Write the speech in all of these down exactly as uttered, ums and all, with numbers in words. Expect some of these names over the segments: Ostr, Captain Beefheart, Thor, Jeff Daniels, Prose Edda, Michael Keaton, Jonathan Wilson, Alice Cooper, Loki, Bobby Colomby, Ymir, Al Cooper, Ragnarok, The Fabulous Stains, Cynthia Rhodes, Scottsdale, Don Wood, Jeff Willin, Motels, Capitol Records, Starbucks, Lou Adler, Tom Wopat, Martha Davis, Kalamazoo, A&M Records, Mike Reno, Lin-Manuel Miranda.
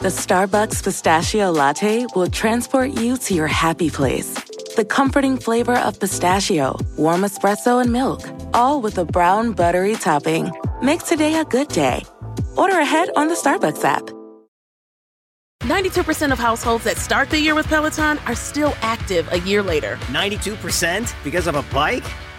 The Starbucks Pistachio Latte will transport you to your happy place. The comforting flavor of pistachio, warm espresso, and milk, all with a brown buttery topping, makes today a good day. Order ahead on the Starbucks app. ninety-two percent of households that start the year with Peloton are still active a year later. ninety-two percent because of a bike?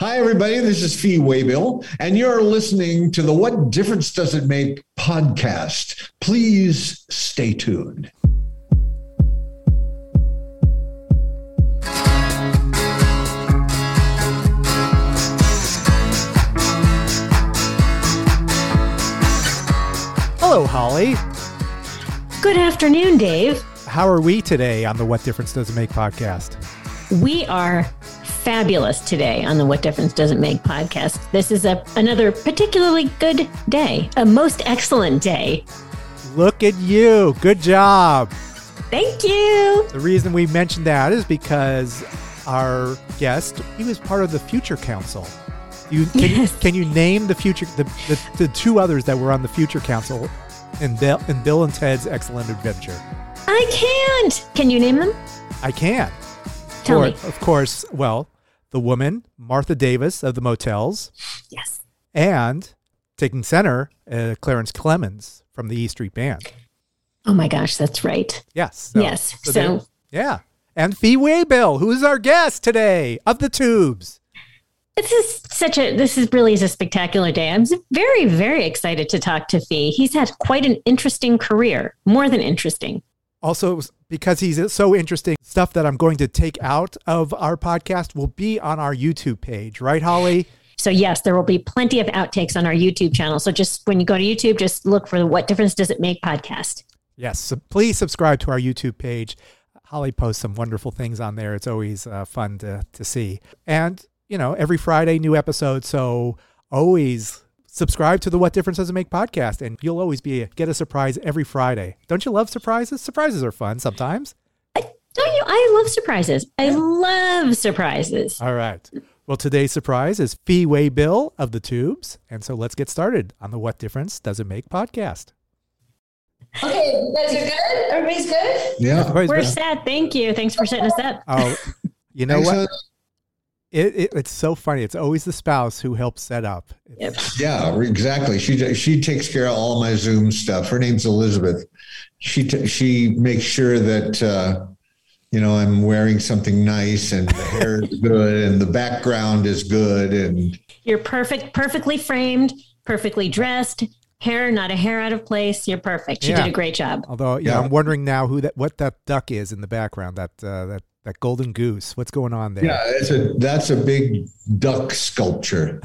Hi, everybody. This is Fee Waybill, and you're listening to the What Difference Does It Make podcast. Please stay tuned. Hello, Holly. Good afternoon, Dave. How are we today on the What Difference Does It Make podcast? We are fabulous today on the What Difference Does It Make podcast. This is a, another particularly good day, a most excellent day. Look at you. Good job. Thank you. The reason we mentioned that is because our guest, he was part of the Future Council. You can, yes. you, can you name the Future the, the, the two others that were on the Future Council in Bill, in Bill and Ted's Excellent Adventure? I can't. Can you name them? I can. Tell or, me. Of course, well, the woman, Martha Davis of the Motels. Yes. And taking center, uh, Clarence Clemens from the E Street Band. Oh my gosh, that's right. Yes. So, yes. So. so they, yeah. And Fee Waybill, who is our guest today of the Tubes. This is such a, this is really is a spectacular day. I'm very, very excited to talk to Fee. He's had quite an interesting career, more than interesting. Also, because he's so interesting, stuff that I'm going to take out of our podcast will be on our YouTube page. Right, Holly? So, yes, there will be plenty of outtakes on our YouTube channel. So just when you go to YouTube, just look for the What Difference Does It Make podcast. Yes. So please subscribe to our YouTube page. Holly posts some wonderful things on there. It's always uh, fun to, to see. And, you know, every Friday, new episode. So always subscribe to the What Difference Does It Make podcast, and you'll always be a, get a surprise every Friday. Don't you love surprises? Surprises are fun sometimes. I, don't you? I love surprises. I love surprises. All right. Well, today's surprise is Fee Waybill of the Tubes. And so let's get started on the What Difference Does It Make podcast. Okay. You guys are good? Everybody's good? Yeah. Everybody's We're good. Set. Thank you. Thanks for setting us up. Oh, you know what? It, it, it's so funny. It's always the spouse who helps set up. Yep. Yeah, exactly. She she takes care of all my Zoom stuff. Her name's Elizabeth. She t- she makes sure that uh, you know, I'm wearing something nice and the hair is good and the background is good and you're perfect, perfectly framed, perfectly dressed. Hair, not a hair out of place. You're perfect. She yeah. did a great job. Although, yeah, yeah, I'm wondering now who that what that duck is in the background. That uh, that. That golden goose. What's going on there? Yeah, that's a that's a big duck sculpture.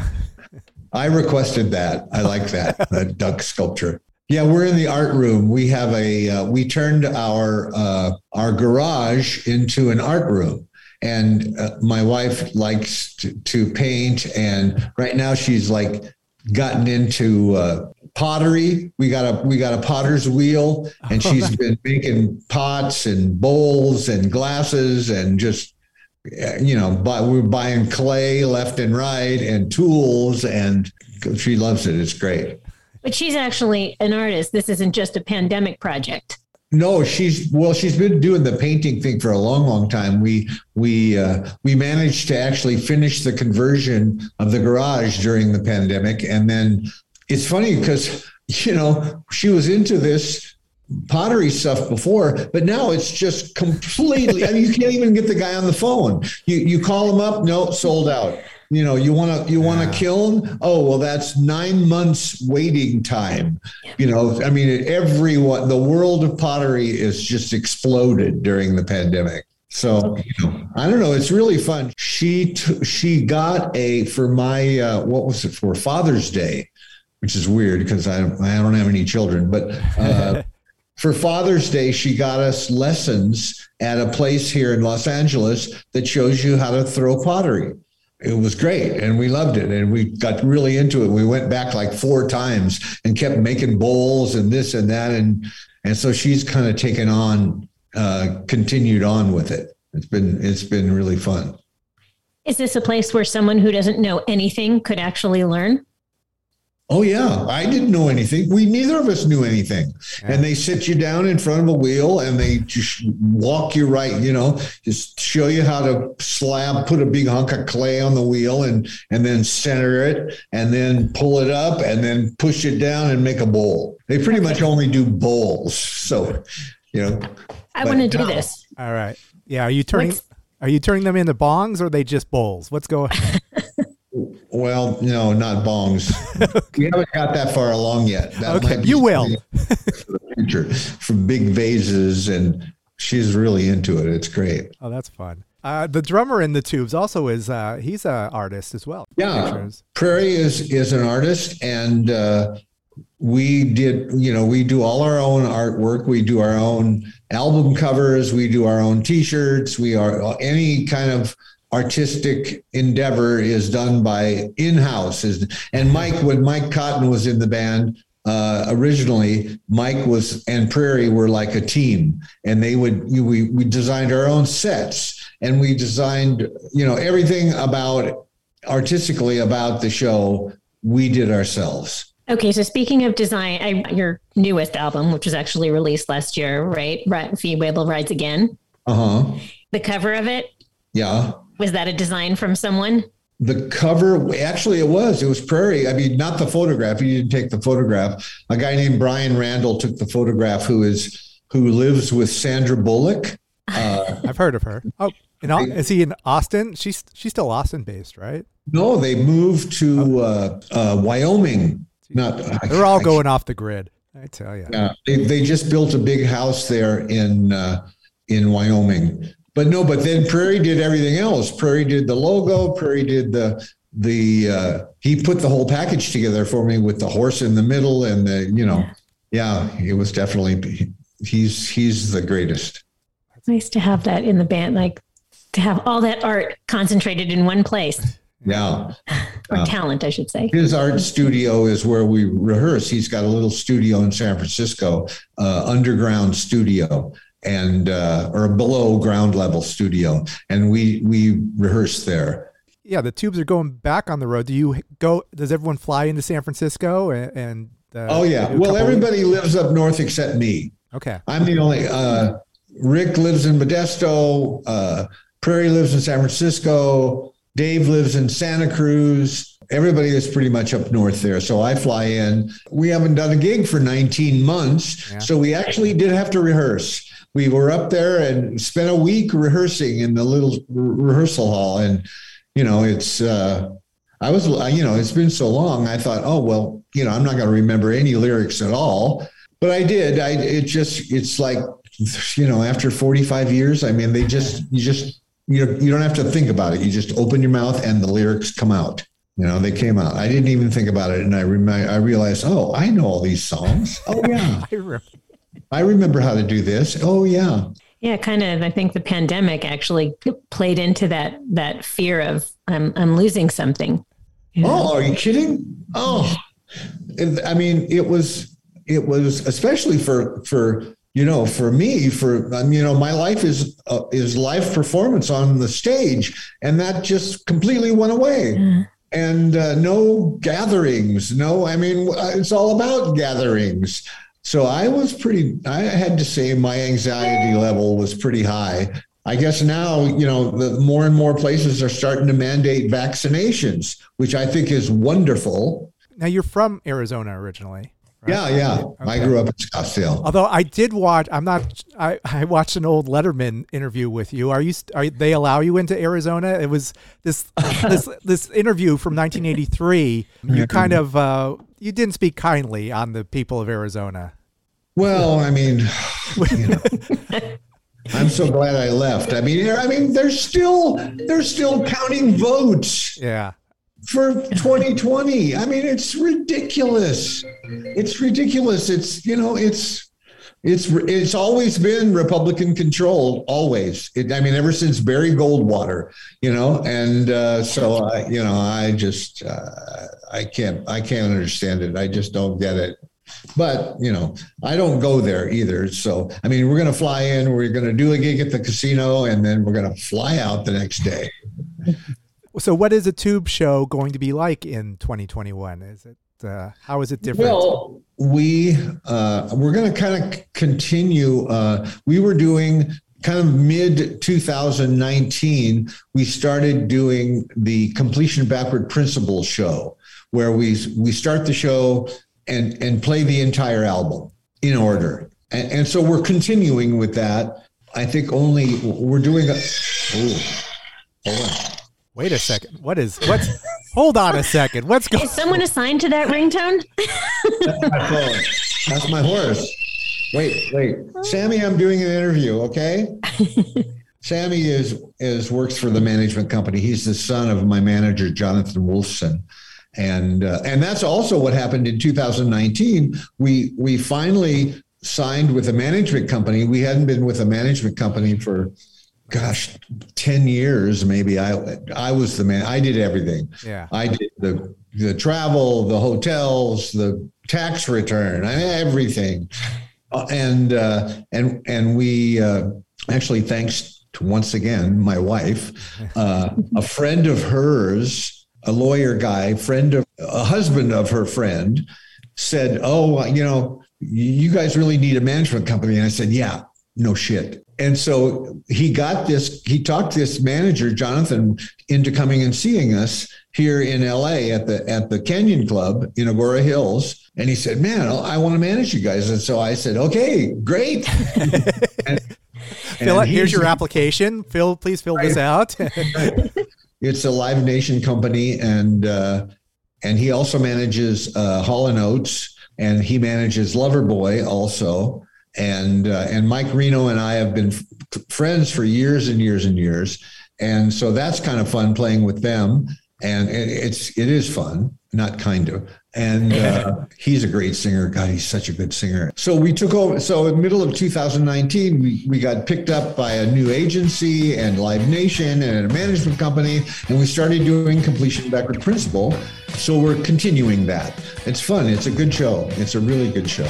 I requested that. I like that a duck sculpture. Yeah, we're in the art room. We have a uh, we turned our uh, our garage into an art room, and uh, my wife likes to, to paint. And right now, she's like gotten into uh, pottery. We got a we got a potter's wheel, and she's been making pots and bowls and glasses and just you know, but we were buying clay left and right and tools, and she loves it. It's great. But she's actually an artist. This isn't just a pandemic project. No, she's well, she's been doing the painting thing for a long, long time. We we uh, we managed to actually finish the conversion of the garage during the pandemic. And then it's funny because, you know, she was into this pottery stuff before, but now it's just completely, I mean, you can't even get the guy on the phone. You you call him up. No, sold out. You know, you want to, you want to kiln? Oh, well, that's nine months waiting time. You know, I mean, everyone, the world of pottery is just exploded during the pandemic. So, you know, I don't know. It's really fun. She, t- she got a, for my, uh, what was it for Father's Day, which is weird because I, I don't have any children, but, uh, for Father's Day, she got us lessons at a place here in Los Angeles that shows you how to throw pottery. It was great, and we loved it, and we got really into it. We went back like four times and kept making bowls and this and that, and and so she's kind of taken on, uh, continued on with it. It's been it's been really fun. Is this a place where someone who doesn't know anything could actually learn? Oh, yeah. I didn't know anything. We, neither of us knew anything. Yeah. And they sit you down in front of a wheel and they just walk you right, you know, just show you how to slab, put a big hunk of clay on the wheel and, and then center it and then pull it up and then push it down and make a bowl. They pretty much only do bowls. So, you know, I want to do no. this. All right. Yeah. Are you turning, What's... are you turning them into bongs, or are they just bowls? What's going on? Well, no, not bongs. Okay. We haven't got that far along yet. That okay, you will. For the future, from big vases, and she's really into it. It's great. Oh, that's fun. Uh, the drummer in the Tubes also is, uh, he's an artist as well. Yeah, Prairie is, is an artist, and uh, we did, you know, we do all our own artwork. We do our own album covers. We do our own T-shirts. We are any kind of artistic endeavor is done by in-house. And Mike, when Mike Cotton was in the band, uh, originally, Mike was and Prairie were like a team, and they would, we, we designed our own sets, and we designed, you know, everything about artistically about the show. We did ourselves. Okay. So speaking of design, I, your newest album, which was actually released last year, right? Fee Waybill Rides Again. Uh-huh. The cover of it. Yeah. Was that a design from someone? The cover, actually it was, it was Prairie. I mean, not the photograph. He didn't take the photograph. A guy named Brian Randall took the photograph, who is, who lives with Sandra Bullock. Uh, I've heard of her. Oh, in, is he in Austin? She's, she's still Austin based, right? No, they moved to uh, uh, Wyoming. Not They're all going off the grid, I tell you. Yeah, they, they just built a big house there in, uh, in Wyoming. But no, but then Prairie did everything else. Prairie did the logo. Prairie did the, the uh, he put the whole package together for me with the horse in the middle and the, you know, yeah, it was definitely, he's, he's the greatest. It's nice to have that in the band, like to have all that art concentrated in one place. Yeah. Or uh, talent, I should say. His art studio is where we rehearse. He's got a little studio in San Francisco, uh, underground studio. And uh, or a below ground level studio, and we we rehearse there. Yeah, the Tubes are going back on the road. Do you go? Does everyone fly into San Francisco? And, and uh, oh yeah, well everybody of- lives up north except me. Okay, I'm the only. Uh, Rick lives in Modesto. Uh, Prairie lives in San Francisco. Dave lives in Santa Cruz. Everybody is pretty much up north there. So I fly in. We haven't done a gig for nineteen months, yeah. So we actually did have to rehearse. We were up there and spent a week rehearsing in the little rehearsal hall. And, you know, it's, uh, I was, you know, it's been so long. I thought, oh, well, you know, I'm not going to remember any lyrics at all, but I did. I, it just, it's like, you know, after forty-five years, I mean, they just, you just, you know, you don't have to think about it. You just open your mouth and the lyrics come out. You know, they came out. I didn't even think about it. And I rem- I realized, oh, I know all these songs. Oh yeah. I remember. I remember how to do this. Oh, yeah. Yeah, kind of. I think the pandemic actually played into that that fear of I'm I'm losing something. You know? Oh, are you kidding? Oh, I mean, it was it was especially for for you know, for me, for, um, you know, my life is, uh, is live performance on the stage, and that just completely went away. Mm-hmm. And uh, no gatherings. No, I mean, it's all about gatherings. So I was pretty, I had to say my anxiety level was pretty high. I guess now, you know, the more and more places are starting to mandate vaccinations, which I think is wonderful. Now, you're from Arizona originally, right? Yeah, yeah. Okay. I grew up in Scottsdale. Although I did watch, I'm not, I, I watched an old Letterman interview with you. Are you, are they allow you into Arizona? It was this, this, this interview from nineteen eighty-three. You kind of, uh, you didn't speak kindly on the people of Arizona. Well, I mean, you know. I'm so glad I left. I mean, I mean, they're still they're still counting votes. Yeah. For twenty twenty. I mean, it's ridiculous. It's ridiculous. It's, you know, it's it's it's always been Republican controlled, always. It, I mean, ever since Barry Goldwater, you know, and uh, so I, you know, I just uh, I can't I can't understand it. I just don't get it. But, you know, I don't go there either. So, I mean, we're going to fly in, we're going to do a gig at the casino, and then we're going to fly out the next day. So what is a Tube show going to be like in twenty twenty-one? Is it, uh, how is it different? Well, we, uh, we're going to kind of continue. Uh, we were doing kind of mid two thousand nineteen, we started doing the Completion Backward Principle show, where we, we start the show and and play the entire album in order. And, and so we're continuing with that. I think only we're doing a, oh, hold on. Wait a second. What is, what's, hold on a second. What's going on? Is someone assigned to that ringtone? That's my phone. That's my horse. Wait, wait. Sammy, I'm doing an interview, okay? Sammy is, is works for the management company. He's the son of my manager, Jonathan Wilson. And uh, and that's also what happened in two thousand nineteen. We we finally signed with a management company. We hadn't been with a management company for, gosh, ten years maybe. I I was the man. I did everything. Yeah. I did the the travel, the hotels, the tax return, everything. And uh, and and we uh, actually, thanks to, once again, my wife, uh, a friend of hers, a lawyer guy, friend of a husband of her friend, said, "Oh, you know, you guys really need a management company." And I said, "Yeah, no shit." And so he got this. He talked this manager, Jonathan, into coming and seeing us here in L A at the at the Canyon Club in Agoura Hills. And he said, "Man, I want to manage you guys." And so I said, "Okay, great." and, Phil, and here's your application. Phil, please fill right, this out. Right. It's a Live Nation company, and uh, and he also manages uh, Hall and Oates, and he manages Loverboy also, and uh, and Mike Reno and I have been f- friends for years and years and years, and so that's kind of fun playing with them, and it, it's it is fun, not kind of, and uh, he's a great singer. God, he's such a good singer. So we took over. So in the middle of two thousand nineteen, we, we got picked up by a new agency and Live Nation and a management company, and we started doing Completion Backward Principle. So we're continuing that. It's fun. It's a good show. It's a really good show.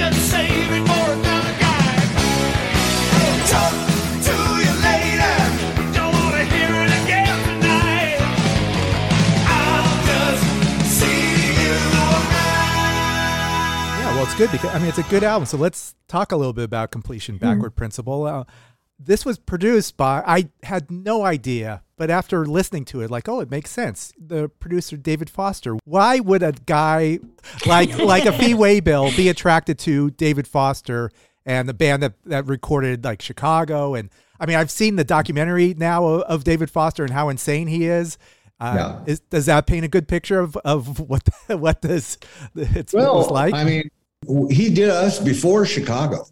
Just save it for a time. well, it's good because, I mean, it's a good album. So let's talk a little bit about Completion Backward mm-hmm. Principle. Uh, this was produced by, I had no idea, but after listening to it, like, oh, it makes sense. The producer, David Foster. Why would a guy like like a Fee Waybill be attracted to David Foster and the band that, that recorded, like, Chicago? And, I mean, I've seen the documentary now of, of David Foster and how insane he is. Uh, yeah. is, does that paint a good picture of, of what the, what this it's well, was like? I mean, he did us before Chicago.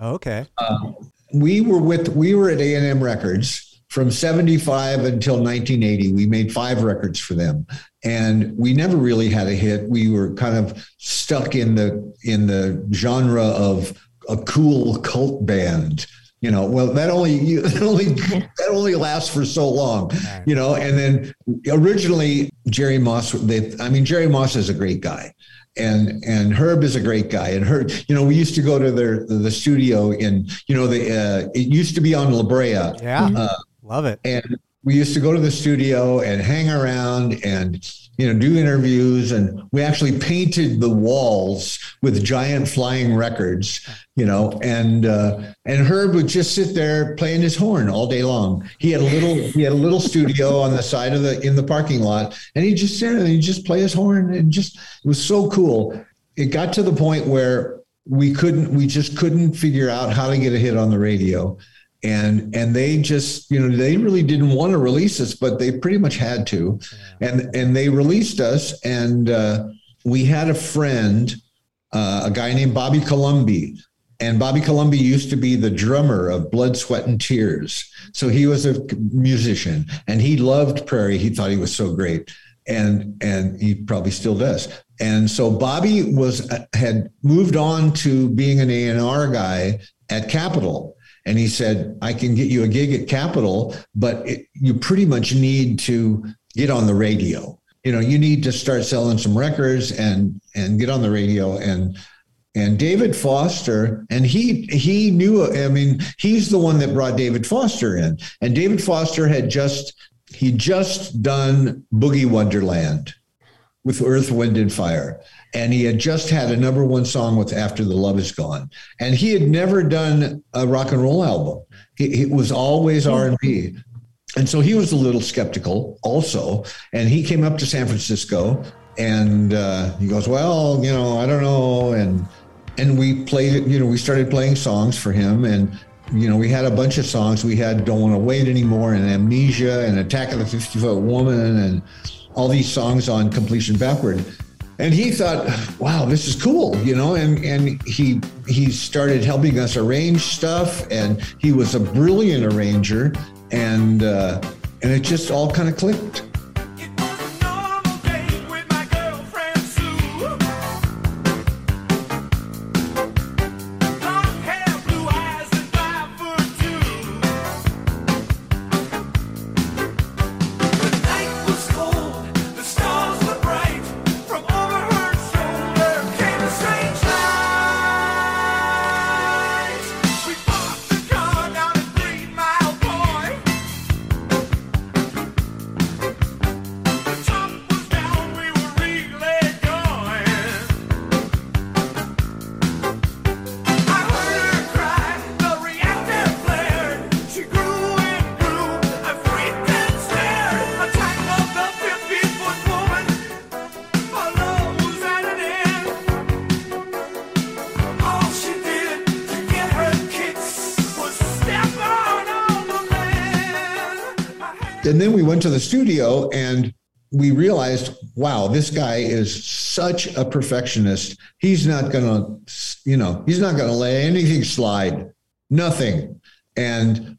Okay. Um, we were with we were at A and M Records from seventy-five until nineteen eighty. We made five records for them, and we never really had a hit. We were kind of stuck in the in the genre of a cool cult band. You know, well, that only you, that only that only lasts for so long, you know. And then originally, Jerry Moss. They, I mean, Jerry Moss is a great guy, and and Herb is a great guy. And Herb, you know, we used to go to their the studio in, you know, the uh, it used to be on La Brea. Yeah, uh, love it. And we used to go to the studio and hang around and, you know, do interviews. And we actually painted the walls with giant flying records, you know, and, uh, and Herb would just sit there playing his horn all day long. He had a little, he had a little studio on the side of the, in the parking lot, and he just sit there and he'd just play his horn. And just, it was so cool. It got to the point where we couldn't, we just couldn't figure out how to get a hit on the radio. And and they just, you know, they really didn't want to release us, but they pretty much had to. And and they released us. And uh, we had a friend, uh, a guy named Bobby Colomby. And Bobby Colomby used to be the drummer of Blood, Sweat, and Tears. So he was a musician, and he loved Prairie. He thought he was so great. And and he probably still does. And so Bobby was had moved on to being an A and R guy at Capitol. And he said, I can get you a gig at Capitol, but it, you pretty much need to get on the radio. You know, you need to start selling some records and and get on the radio. And and David Foster, and he he knew, I mean, he's the one that brought David Foster in. And David Foster had just, he just done Boogie Wonderland with Earth, Wind, and Fire. And he had just had a number one song with After the Love Is Gone. And he had never done a rock and roll album. It was always R and B. And so he was a little skeptical also. And he came up to San Francisco and uh, he goes, well, you know, I don't know. And and we played, you know, we started playing songs for him. And, you know, we had a bunch of songs. We had Don't Want to Wait Anymore and Amnesia and Attack of the fifty-foot Woman and all these songs on Completion Backward. And he thought, wow, this is cool, you know, and, and he he started helping us arrange stuff, and he was a brilliant arranger, and uh, and it just all kind of clicked. And then we went to the studio and we realized, wow, this guy is such a perfectionist. He's not going to, you know, he's not going to let anything slide, nothing. And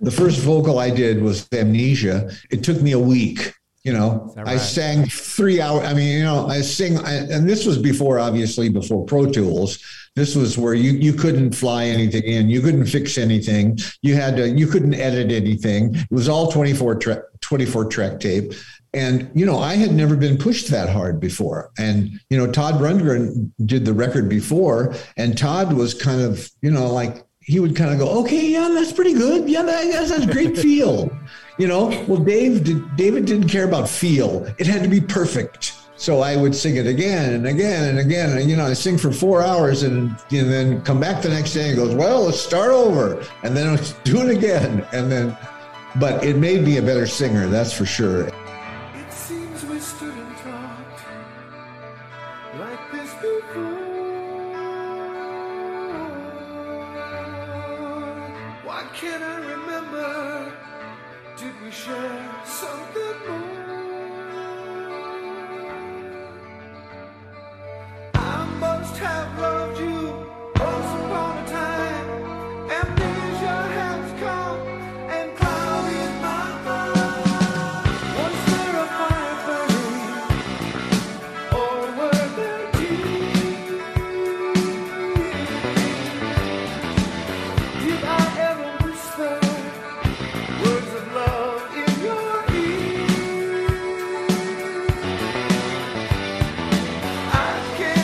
the first vocal I did was Amnesia. It took me a week. You know, right? I sang three hours. I mean, you know, I sing, I, and this was before, obviously, before Pro Tools. This was where you, you couldn't fly anything in. You couldn't fix anything. You had to, you couldn't edit anything. It was all twenty-four track, twenty-four track tape. And, you know, I had never been pushed that hard before. And, you know, Todd Rundgren did the record before, and Todd was kind of, you know, like, he would kind of go, okay, yeah, that's pretty good. Yeah, that, that's, that's a great feel. You know, well, Dave, did, David didn't care about feel. It had to be perfect. So I would sing it again and again and again. And, you know, I sing for four hours and, and then come back the next day and goes, well, let's start over. And then let's do it again. And then, but it made me a better singer, that's for sure. It seems we stood and talked like this before. Why can't I remember? Did we share something more? Have loved you once upon a time. Amnesia has come and clouded my mind. Was there a fire burning, or were there tears? Did I ever whisper words of love in your ear? I can't.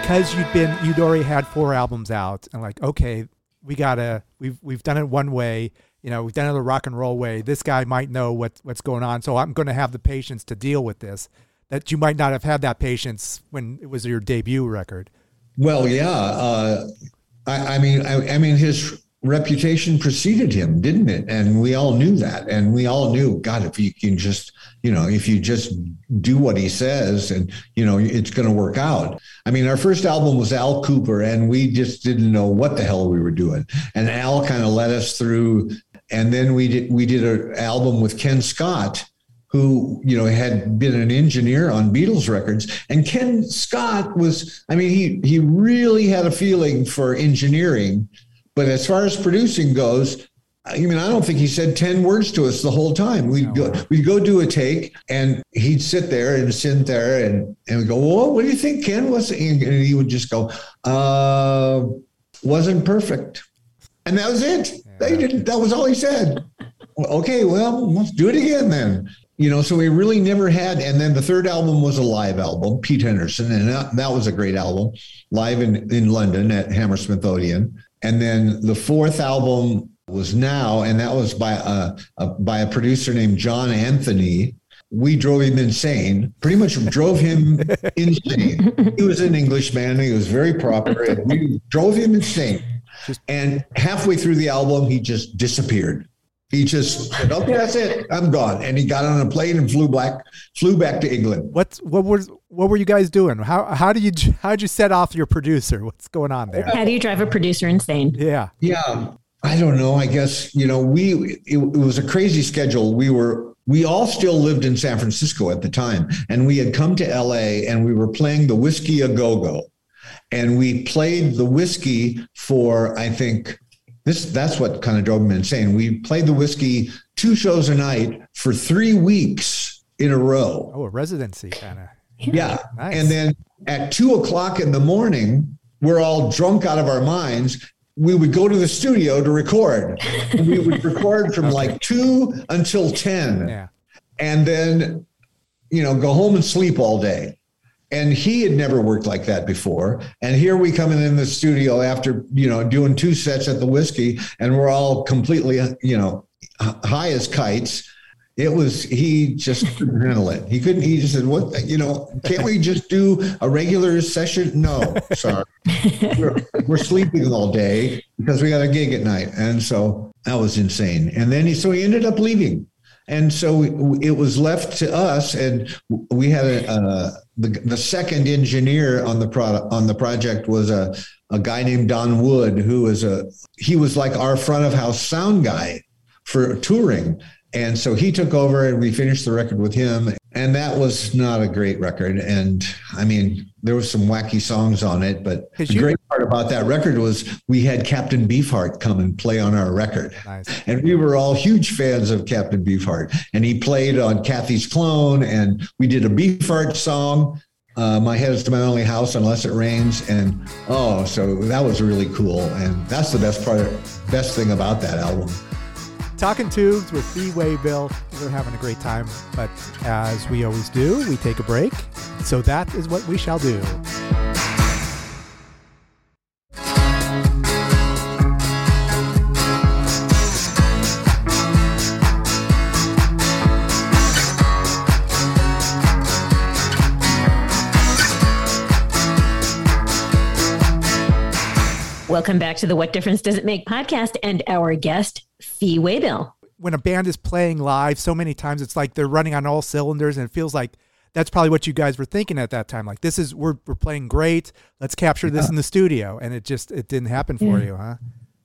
Because you'd been, you'd already had four albums out, and like, okay, we gotta, we've we've done it one way, you know, we've done it the rock and roll way. This guy might know what's what's going on, so I'm going to have the patience to deal with this. That you might not have had that patience when it was your debut record. Well, yeah, uh, I, I mean, I, I mean, his reputation preceded him, didn't it? And we all knew that, and we all knew, God, if you can just, you know, if you just do what he says, and, you know, it's going to work out. I mean, our first album was Al Cooper, and we just didn't know what the hell we were doing. And Al kind of led us through. And then we did, we did an album with Ken Scott, who, you know, had been an engineer on Beatles records. And Ken Scott was, I mean, he, he really had a feeling for engineering, but as far as producing goes, I mean, I don't think he said ten words to us the whole time. We'd go, we'd go do a take, and he'd sit there and sit there and, and we'd go, well, what do you think, Ken? What's it? And he would just go, uh, wasn't perfect. And that was it. Yeah. They didn't, that was all he said. Okay, well, let's do it again then. You know, so we really never had. And then the third album was a live album, Pete Henderson. And that, that was a great album, live in, in London at Hammersmith Odeon. And then the fourth album was Now, and that was by a, a by a producer named John Anthony. We drove him insane, pretty much drove him insane. He was an Englishman, he was very proper, and we drove him insane. And halfway through the album, he just disappeared. He just said, okay, that's it, I'm gone. And he got on a plane and flew back, flew back to England. What's, what was, what were you guys doing? How, how do you, how'd you set off your producer? What's going on there? How do you drive a producer insane? Yeah. Yeah. I don't know. I guess, you know, we, it, it was a crazy schedule. We were, we all still lived in San Francisco at the time, and we had come to L A, and we were playing the Whiskey A Go-Go, and we played the Whiskey for, I think this, that's what kind of drove me insane. We played the Whiskey two shows a night for three weeks in a row. Oh, a residency kind of. Yeah. yeah. Nice. And then at two o'clock in the morning, we're all drunk out of our minds. We would go to the studio to record. We would record from okay. like two until ten. Yeah. And then, you know, go home and sleep all day. And he had never worked like that before. And here we come in the studio after, you know, doing two sets at the Whiskey, and we're all completely, you know, high as kites. It was, he just couldn't handle it. He couldn't, he just said, what, you know, can't we just do a regular session? No, sorry. We're, we're sleeping all day because we got a gig at night. And so that was insane. And then he, so he ended up leaving. And so it was left to us, and we had a, a the, the second engineer on the product, on the project was a, a guy named Don Wood, who was a, he was like our front of house sound guy for touring. And so he took over, and we finished the record with him. And that was not a great record. And I mean, there was some wacky songs on it, but the you- great part about that record was we had Captain Beefheart come and play on our record. Nice. And we were all huge fans of Captain Beefheart. And he played on Kathy's Clone, and we did a Beefheart song. uh, my head is my only house unless it rains. And oh, so that was really cool. And that's the best part, best thing about that album. Talking Tubes with Fee Waybill. We're having a great time, but as we always do, we take a break. So that is what we shall do. Welcome back to the What Difference Does It Make podcast and our guest, Fee Waybill. When a band is playing live, so many times it's like they're running on all cylinders, and it feels like that's probably what you guys were thinking at that time. Like, this is, we're we're playing great. Let's capture this in the studio. And it just, it didn't happen for yeah. you, huh?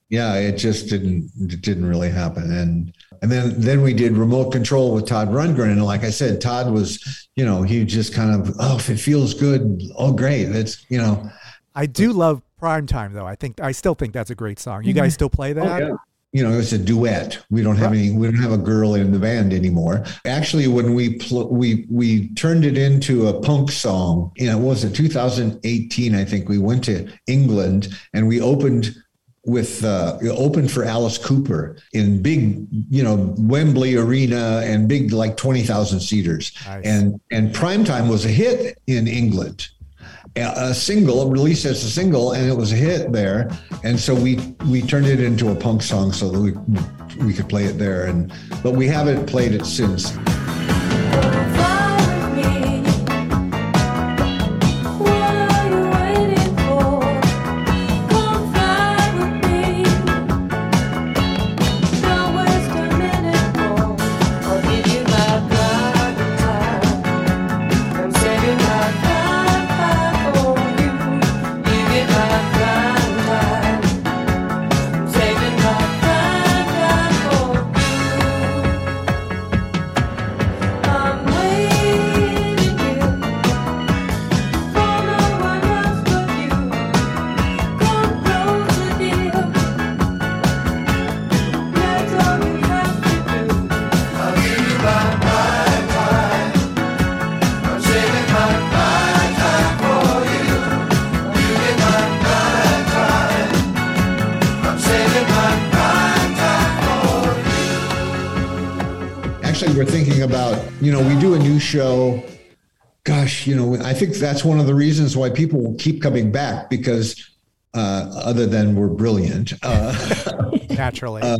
Yeah, it just didn't, it didn't really happen. And, and then, then we did Remote Control with Todd Rundgren. And like I said, Todd was, you know, he just kind of, oh, if it feels good, oh, great. That's, you know. I do love Primetime, though. I think, I still think that's a great song. You guys still play that? Oh, yeah. You know, it's a duet. We don't have any, we don't have a girl in the band anymore. Actually, when we, pl- we, we turned it into a punk song, you know, what was it? two thousand eighteen, I think we went to England and we opened with, uh, opened for Alice Cooper in big, you know, Wembley Arena and big, like twenty thousand seaters. Nice. And, and Primetime was a hit in England. A single released as a single, and it was a hit there, and so we we turned it into a punk song so that we we could play it there, and but we haven't played it since. We're thinking about, you know, we do a new show. Gosh, you know, I think that's one of the reasons why people keep coming back, because uh, other than we're brilliant. Uh, Naturally. Uh,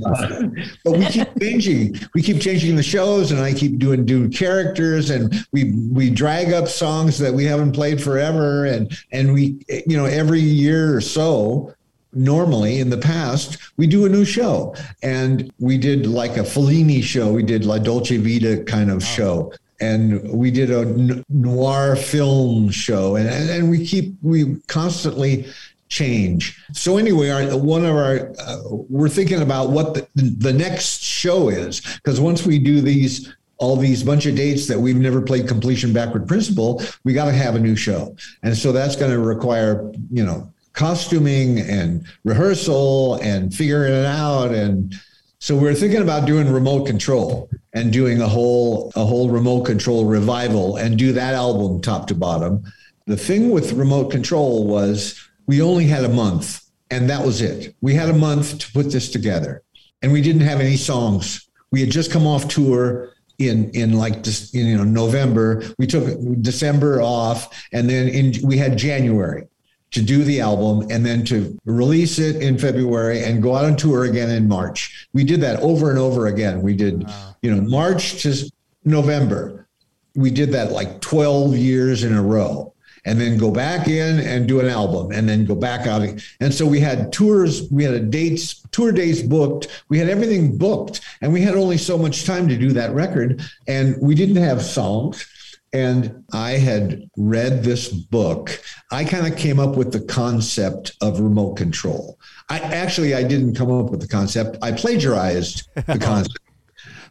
but we keep changing. We keep changing the shows, and I keep doing new characters, and we we drag up songs that we haven't played forever. And, and we, you know, every year or so, normally in the past, we do a new show, and we did like a Fellini show. We did La Dolce Vita kind of wow. show, and we did a noir film show, and, and, and we keep, we constantly change. So anyway, our, one of our, uh, we're thinking about what the, the next show is, because once we do these, all these bunch of dates that we've never played Completion Backward Principle, we got to have a new show. And so that's going to require, you know, costuming and rehearsal and figuring it out. And so we're thinking about doing Remote Control and doing a whole a whole Remote Control revival and do that album top to bottom. The thing with Remote Control was we only had a month, and that was it. We had a month to put this together, and we didn't have any songs. We had just come off tour in in like just in, you know, November. We took December off, and then in, we had January to do the album, and then to release it in February and go out on tour again in March. We did that over and over again. We did, wow. you know, March to November. We did that like twelve years in a row, and then go back in and do an album, and then go back out. And so we had tours, we had a dates, tour days booked. We had everything booked, and we had only so much time to do that record, and we didn't have songs. And I had read this book. I kind of came up with the concept of remote control. I actually, I didn't come up with the concept. I plagiarized the concept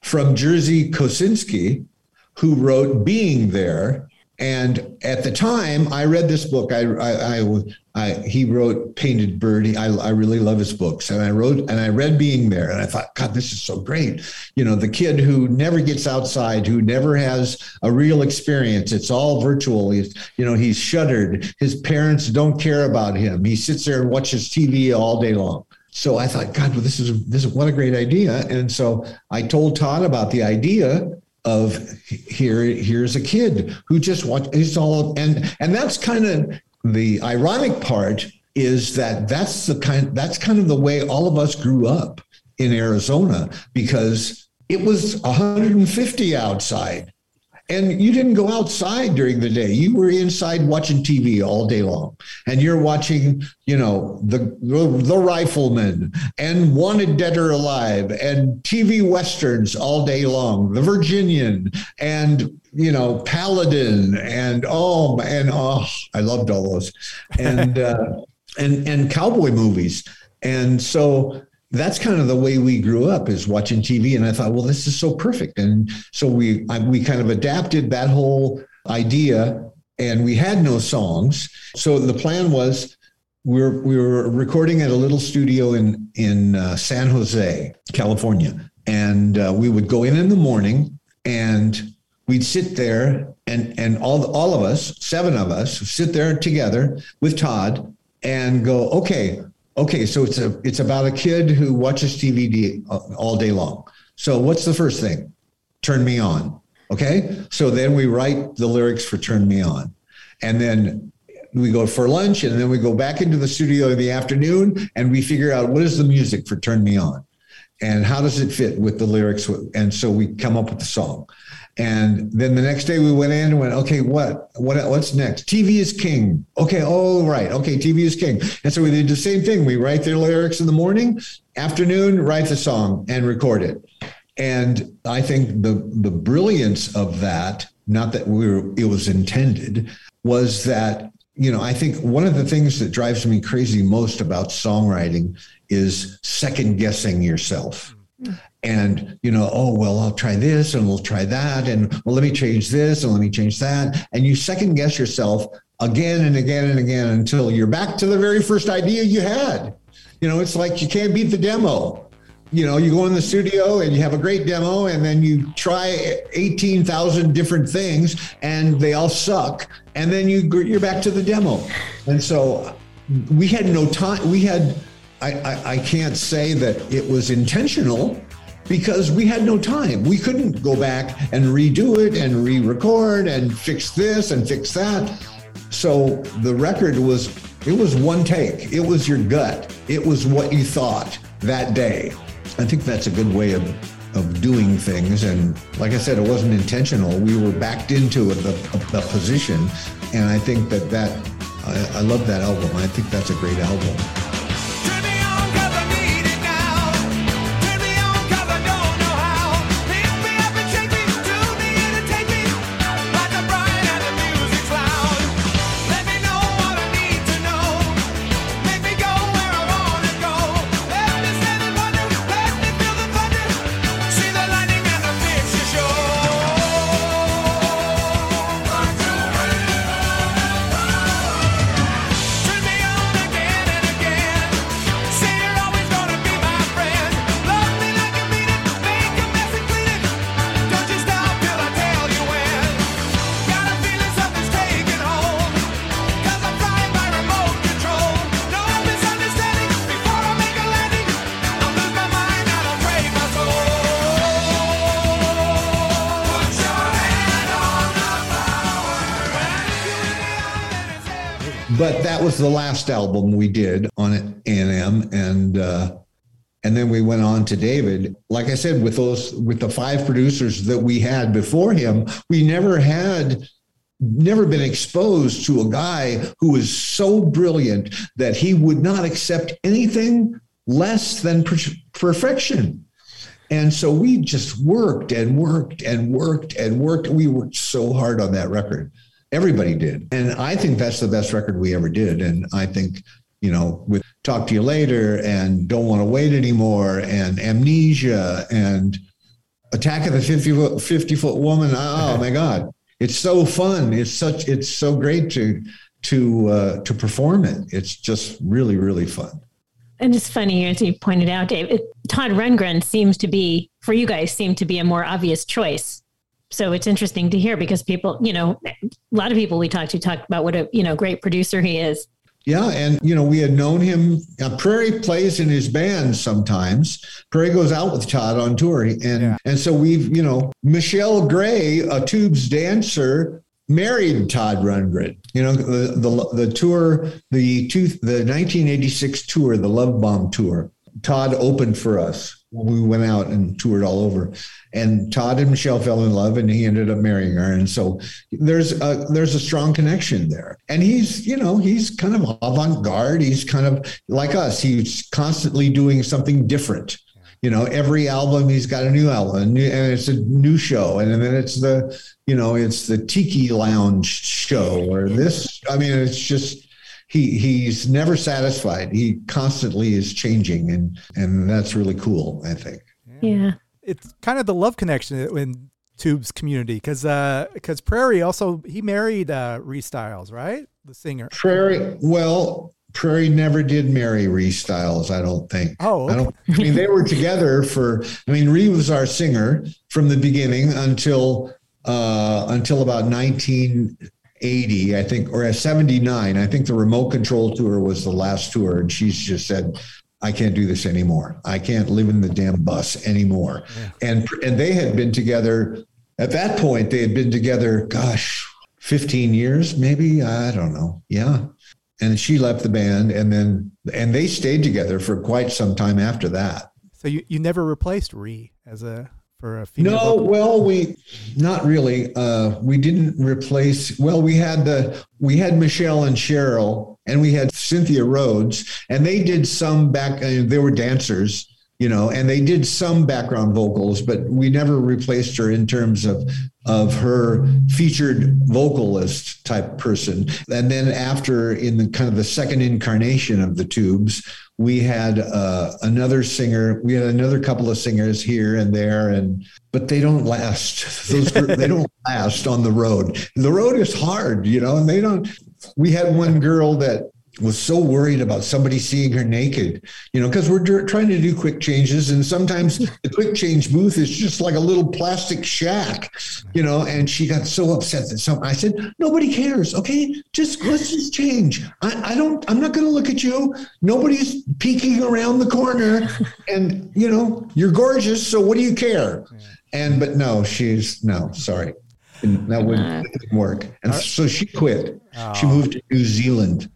from Jerzy Kosinski, who wrote Being There And at the time, I read this book. I, I, I, I he wrote Painted Birdie. I, I really love his books. And I wrote and I read Being There, and I thought, God, this is so great. You know, the kid who never gets outside, who never has a real experience. It's all virtual. He's, you know, he's shuttered. His parents don't care about him. He sits there and watches T V all day long. So I thought, God, well, this is this is what a great idea. And so I told Todd about the idea of here, here's a kid who just watched, it's all, and, and that's kind of the ironic part is that that's the kind, that's kind of the way all of us grew up in Arizona, because it was one hundred fifty outside and you didn't go outside during the day. You were inside watching T V all day long, and you're watching, you know, the, the, the Rifleman and Wanted Dead or Alive and T V Westerns all day long, The Virginian and, you know, Paladin and oh, and oh, I loved all those and, uh, and, and cowboy movies. And so that's kind of the way we grew up, is watching T V. And I thought, well, this is so perfect. And so we, I, we kind of adapted that whole idea, and we had no songs. So the plan was, we were, we were recording at a little studio in, in uh, San Jose, California. And uh, we would go in in the morning, and we'd sit there, and, and all, all of us, seven of us, sit there together with Todd and go, okay, Okay, so it's a it's about a kid who watches T V all day long. So what's the first thing? Turn me on. Okay, so then we write the lyrics for Turn Me On, and then we go for lunch, and then we go back into the studio in the afternoon, and we figure out what is the music for Turn Me On, and how does it fit with the lyrics, and so we come up with the song. And then the next day we went in and went, okay, what, what, what's next? T V is king. Okay. Oh, right. Okay. T V is king. And so we did the same thing. We write their lyrics in the morning, afternoon, write the song and record it. And I think the, the brilliance of that, not that we were, it was intended, was that, you know, I think one of the things that drives me crazy most about songwriting is second guessing yourself. Mm-hmm. And, you know, oh, well, I'll try this and we'll try that. And well, let me change this and let me change that. And you second guess yourself again and again and again until you're back to the very first idea you had. You know, it's like you can't beat the demo. You know, you go in the studio and you have a great demo, and then you try eighteen thousand different things and they all suck. And then you, you're back to the demo. And so we had no time. We had, I, I, I can't say that it was intentional, because we had no time. We couldn't go back and redo it and re-record and fix this and fix that. So the record was, it was one take. It was your gut. It was what you thought that day. I think that's a good way of, of doing things. And like I said, it wasn't intentional. We were backed into a, a, a position. And I think that that, I, I love that album. I think that's a great album. But that was the last album we did on A and M, and uh, and then we went on to David. Like I said, with those, with the five producers that we had before him, we never had, never been exposed to a guy who was so brilliant that he would not accept anything less than per- perfection. And so we just worked and worked and worked and worked. We worked so hard on that record. Everybody did. And I think that's the best record we ever did. And I think, you know, with Talk to You Later and Don't Want to Wait Anymore and Amnesia and Attack of the fifty foot, fifty foot Woman. Oh, my God. it's so fun. It's such, it's so great to, to, uh, to perform it. It's just really, really fun. And it's funny, as you pointed out, Dave, it, Todd Rundgren seems to be, for you guys, seemed to be a more obvious choice. So it's interesting to hear, because people, you know, a lot of people we talked to talk about what a, you know, great producer he is. Yeah. And, you know, we had known him. Uh, Prairie plays in his band sometimes. Prairie goes out with Todd on tour. And, yeah. and so we've, you know, Michelle Gray, a Tubes dancer, married Todd Rundgren. You know, the the, the tour, the, two, the nineteen eighty-six tour, the Love Bomb tour, Todd opened for us. We went out and toured all over, and Todd and Michelle fell in love, and he ended up marrying her. And so there's a, there's a strong connection there. And he's, you know, he's kind of avant-garde. He's kind of like us. He's constantly doing something different. You know, every album, he's got a new album, and it's a new show. And then it's the, you know, it's the Tiki Lounge show or this. I mean, it's just, He he's never satisfied. He constantly is changing, and, and that's really cool, I think. Yeah. It's kind of the love connection in Tubes community, because uh, because Prairie also, he married uh, Ree Styles, right? The singer. Prairie, well, Prairie never did marry Ree Styles, I don't think. Oh, okay. I, don't, I mean, they were together for, I mean, Ree was our singer from the beginning until uh, until about nineteen eighty, I think, or seventy-nine. I think the Remote Control tour was the last tour, and she's just said, I can't do this anymore. I can't live in the damn bus anymore. Yeah. And and they had been together at that point. They had been together, gosh, fifteen years, maybe. I don't know. Yeah. And she left the band, and then, and they stayed together for quite some time after that. So you, you never replaced Ree as a, for a female? No, vocal? Well, we, not really. Uh, we didn't replace, well, we had the, we had Michelle and Cheryl, and we had Cynthia Rhodes, and they did some back, uh, they were dancers, you know, and they did some background vocals, but we never replaced her in terms of, of her featured vocalist type person. And then after, in the kind of the second incarnation of the Tubes, we had uh, another singer. We had another couple of singers here and there, and but they don't last. Those group, they don't last on the road. The road is hard, you know, and they don't. We had one girl that was so worried about somebody seeing her naked, you know, because we're d- trying to do quick changes, and sometimes the quick change booth is just like a little plastic shack, you know, and she got so upset that some, I said, nobody cares. Okay. Just let's just change. I, I don't, I'm not going to look at you. Nobody's peeking around the corner, and you know, you're gorgeous. So what do you care? And, but no, she's no, sorry. And that wouldn't, that didn't work. And so she quit. Oh. She moved to New Zealand.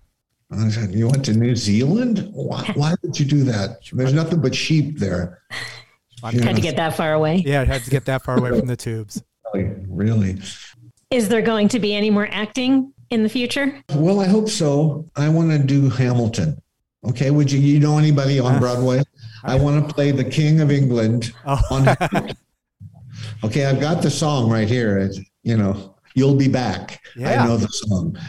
I said, you went to New Zealand? Why, why would you do that? There's nothing but sheep there. I had know. to get that far away. Yeah, I had to get that far away from the Tubes. Really, really. Is there going to be any more acting in the future? Well, I hope so. I want to do Hamilton. Okay, would you? You know anybody on Broadway? I want to play the King of England. Oh. on. Okay, I've got the song right here. It's, you know, You'll Be Back. Yeah. I know the song.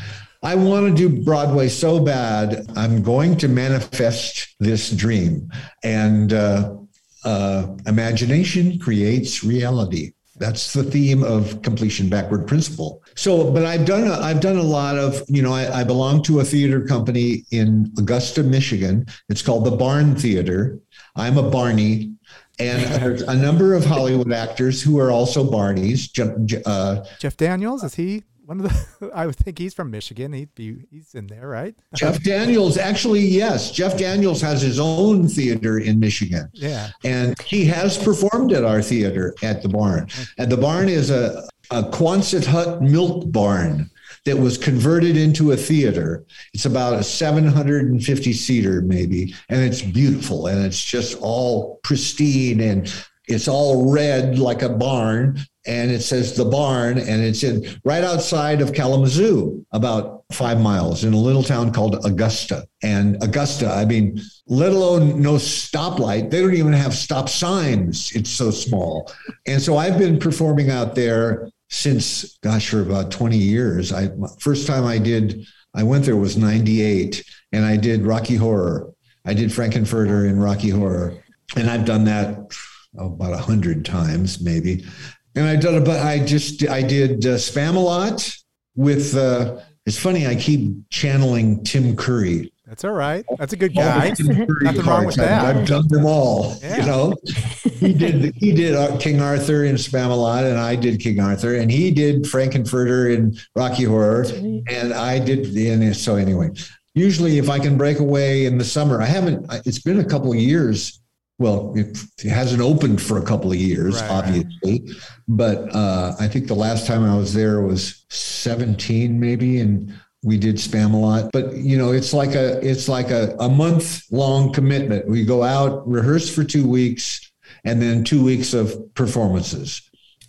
I want to do Broadway so bad. I'm going to manifest this dream. And uh, uh, imagination creates reality. That's the theme of Completion Backward Principle. So, but I've done a, I've done a lot of, you know, I, I belong to a theater company in Augusta, Michigan. It's called The Barn Theater. I'm a Barney. And there's a number of Hollywood actors who are also Barneys. Je- uh, Jeff Daniels, is he? One of the, I would think he's from Michigan. He'd be, he's in there, right? Jeff Daniels, actually, yes. Jeff Daniels has his own theater in Michigan. Yeah. And he has performed at our theater at the Barn. And the Barn is a, a Quonset hut milk barn that was converted into a theater. It's about a seven hundred fifty seater maybe. And it's beautiful. And it's just all pristine, and it's all red like a barn. And it says The Barn, and it's in right outside of Kalamazoo, about five miles in a little town called Augusta. And Augusta, I mean, let alone no stoplight. They don't even have stop signs. It's so small. And so I've been performing out there since, gosh, for about twenty years. I first time I did, I went there was ninety-eight, and I did Rocky Horror. I did Frankenfurter in Rocky Horror. And I've done that oh, about a hundred times maybe. And I did, but I just, I did uh, Spam a lot with, uh, it's funny, I keep channeling Tim Curry. That's all right. That's a good guy. Nothing wrong with that. I've done them all. Yeah. You know, he did he did King Arthur in Spamalot, and I did King Arthur, and he did Frankenfurter in Rocky Horror, and I did. And so anyway, usually if I can break away in the summer, I haven't. It's been a couple of years. Well, it, it hasn't opened for a couple of years, right, obviously. But uh, I think the last time I was there was seventeen, maybe, and we did Spam a lot, but you know, it's like a, it's like a, a month long commitment. We go out, rehearse for two weeks and then two weeks of performances.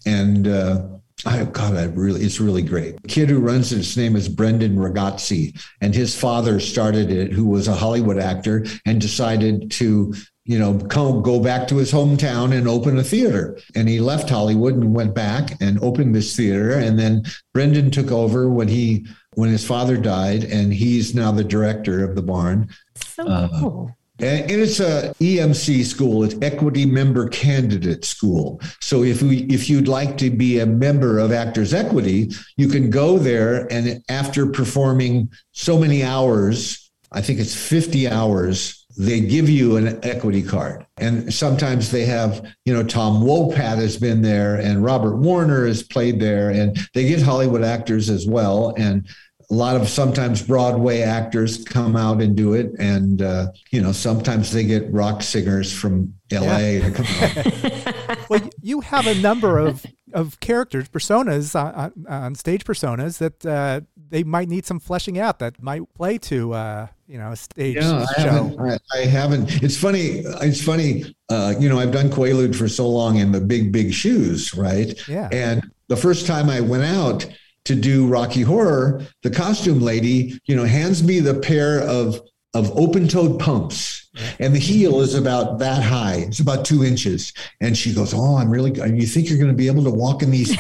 And, uh, I, God, I really, it's really great. The kid who runs it, his name is Brendan Ragazzi, and his father started it, who was a Hollywood actor and decided to, you know, come, go back to his hometown and open a theater. And he left Hollywood and went back and opened this theater. And then Brendan took over when he, when his father died, and he's now the director of the barn. So uh, cool. And it's a E M C school. It's Equity Member Candidate School. So if we, if you'd like to be a member of Actors Equity, you can go there, and after performing so many hours, I think it's fifty hours, they give you an equity card. And sometimes they have, you know, Tom Wopat has been there, and Robert Warner has played there, and they get Hollywood actors as well. And a lot of sometimes Broadway actors come out and do it. And, uh, you know, sometimes they get rock singers from L A. Yeah. To come out. Well, you have a number of, of characters, personas, on, on stage personas that uh, they might need some fleshing out that might play to, uh, you know, a stage yeah, show. I haven't, I, I haven't. It's funny. It's funny. Uh, you know, I've done Quaalude for so long in the big, big shoes, right? Yeah. And the first time I went out to do Rocky Horror, the costume lady, you know, hands me the pair of, of open-toed pumps, and the heel is about that high. It's about two inches. And she goes, oh, I'm really, you think you're going to be able to walk in these?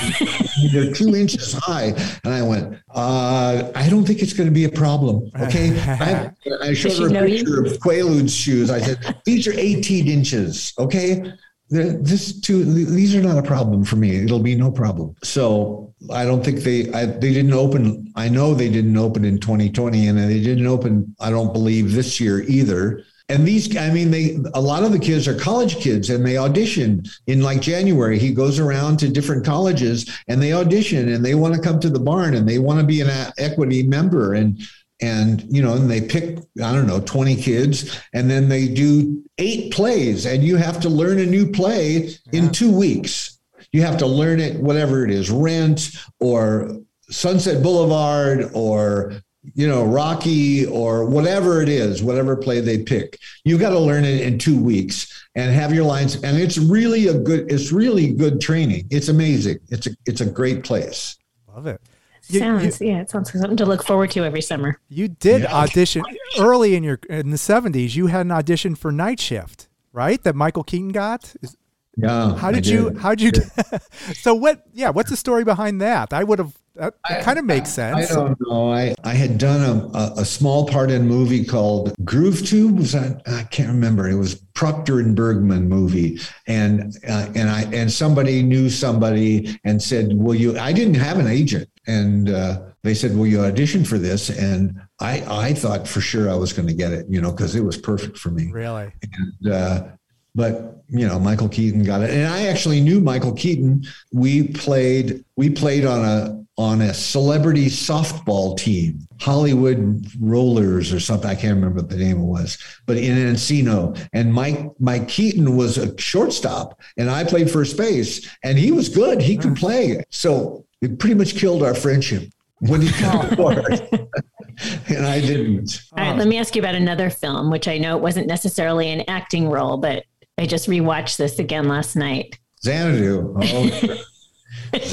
They're two inches high. And I went, uh, I don't think it's going to be a problem. Okay. I, I showed her a picture of Quaalude's shoes. I said, these are eighteen inches. Okay. They're, this two, these are not a problem for me. It'll be no problem. So I don't think they, I, they didn't open. I know they didn't open in twenty twenty, and they didn't open, I don't believe, this year either. And these, I mean, they, a lot of the kids are college kids, and they audition in like January. He goes around to different colleges and they audition, and they want to come to the barn, and they want to be an equity member. And, and, you know, and they pick, I don't know, twenty kids, and then they do eight plays, and you have to learn a new play yeah. in two weeks. You have to learn it, whatever it is, Rent or Sunset Boulevard or, you know, Rocky or whatever it is, whatever play they pick. You got to learn it in two weeks and have your lines. And it's really a good, it's really good training. It's amazing. It's a, it's a great place. Love it. You, sounds you, yeah, it sounds like something to look forward to every summer. You did yeah. audition early in your in the seventies. You had an audition for Night Shift, right? That Michael Keaton got. Is, yeah. How did, did. you? How did you? So what? Yeah. What's the story behind that? I would have. That I, kind of makes sense. I don't know. I, I had done a, a small part in a movie called Groove Tube. Was I, I can't remember. It was Procter and Bergman movie. And uh, and I and somebody knew somebody and said, will you? I didn't have an agent. And uh, they said, will you audition for this? And I, I thought for sure I was going to get it, you know, because it was perfect for me. Really? And, uh, but, you know, Michael Keaton got it. And I actually knew Michael Keaton. We played we played on a on a celebrity softball team, Hollywood Rollers or something. I can't remember what the name it was, but in Encino. And Mike, Mike Keaton was a shortstop, and I played first base, and he was good. He could play. So it pretty much killed our friendship when he got the board. And I didn't. All right, let me ask you about another film, which I know it wasn't necessarily an acting role, but I just rewatched this again last night. Xanadu. Oh,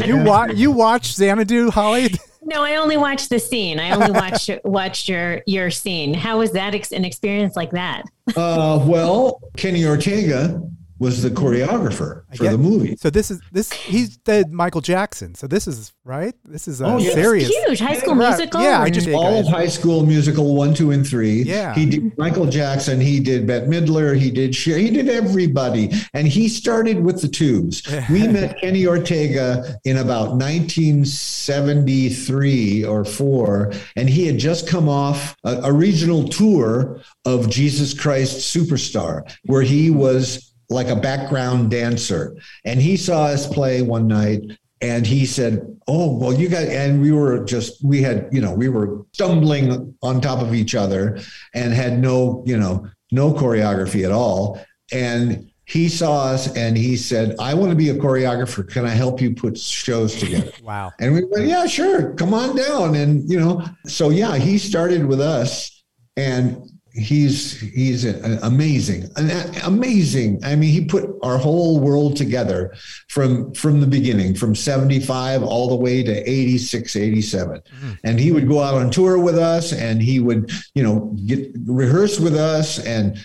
You watch you watch Xanadu, Holly? No, I only watched the scene. I only watched watched your your scene. How was that ex- an experience like that? uh, well, Kenny Ortega was the choreographer I for the movie. So this is this he's the Michael Jackson. So this is right. This is a oh, yes. serious huge High School yeah, Musical. Yeah, I just all of High School Musical one, two, and three. Yeah, he did Michael Jackson. He did Bette Midler. He did he did everybody. And he started with the Tubes. We met Kenny Ortega in about nineteen seventy-three or four, and he had just come off a, a regional tour of Jesus Christ Superstar, where he was like a background dancer. And he saw us play one night and he said, oh, well, you guys, and we were just, we had, you know, we were stumbling on top of each other and had no, you know, no choreography at all. And he saw us and he said, I want to be a choreographer. Can I help you put shows together? Wow. And we went, yeah, sure. Come on down. And, you know, so yeah, he started with us and He's he's amazing, amazing. I mean, he put our whole world together from from the beginning, from seventy-five all the way to eighty-six, eighty-seven. Mm. And he would go out on tour with us and he would, you know, get rehearse with us and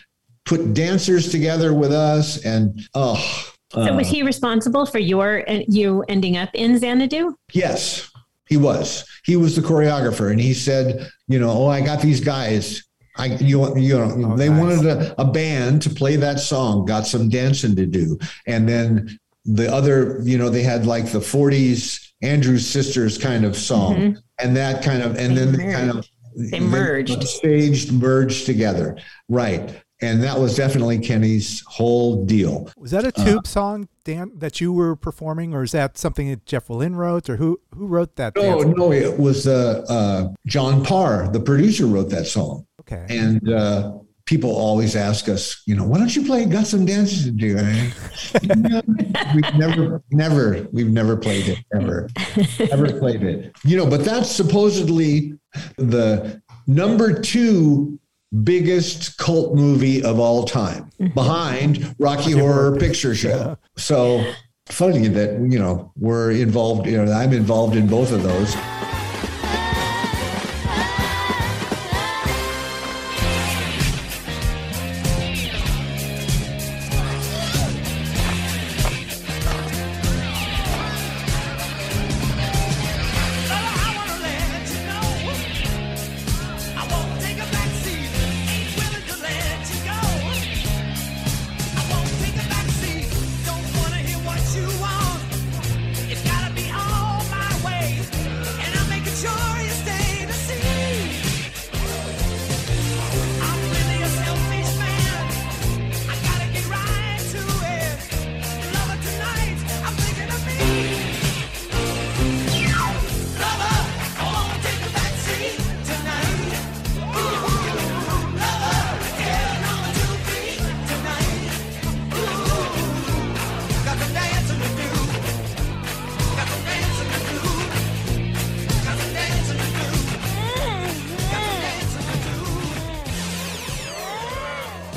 put dancers together with us. And oh, so uh, was he responsible for your you ending up in Xanadu? Yes, he was. He was the choreographer. And he said, you know, oh, I got these guys. I, you, you know, oh, they nice. wanted a, a band to play that song, got some dancing to do. And then the other, you know, they had like the forties Andrews Sisters kind of song mm-hmm. and that kind of, and they then merged. they kind of they merged, staged, merged together. Right. And that was definitely Kenny's whole deal. Was that a tube uh, song, Dan, that you were performing, or is that something that Jeff Willin wrote, or who, who wrote that? No, no, it was uh, uh, John Parr, the producer, wrote that song. Okay. And uh, people always ask us, you know, why don't you play Got Some Dances to Do? we've never, never, we've never played it, ever, never played it. You know, but that's supposedly the number two biggest cult movie of all time, behind Rocky Horror Picture Show. So funny that, you know, we're involved, you know, I'm involved in both of those.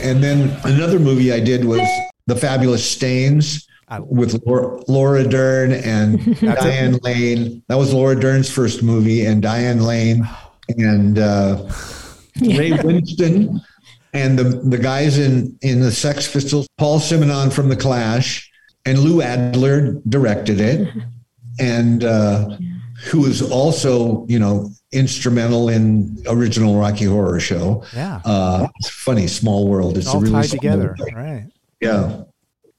And then another movie I did was The Fabulous Stains with Laura, Laura Dern and Diane Lane. That was Laura Dern's first movie, and Diane Lane and uh, yeah. Ray Winston and the, the guys in, in the Sex Pistols, Paul Simonon from The Clash, and Lou Adler directed it, and uh, who was also, you know, instrumental in original Rocky Horror Show. Yeah. Uh, it's funny, small world. It's, it's all a really tied together. Movie. Right. Yeah.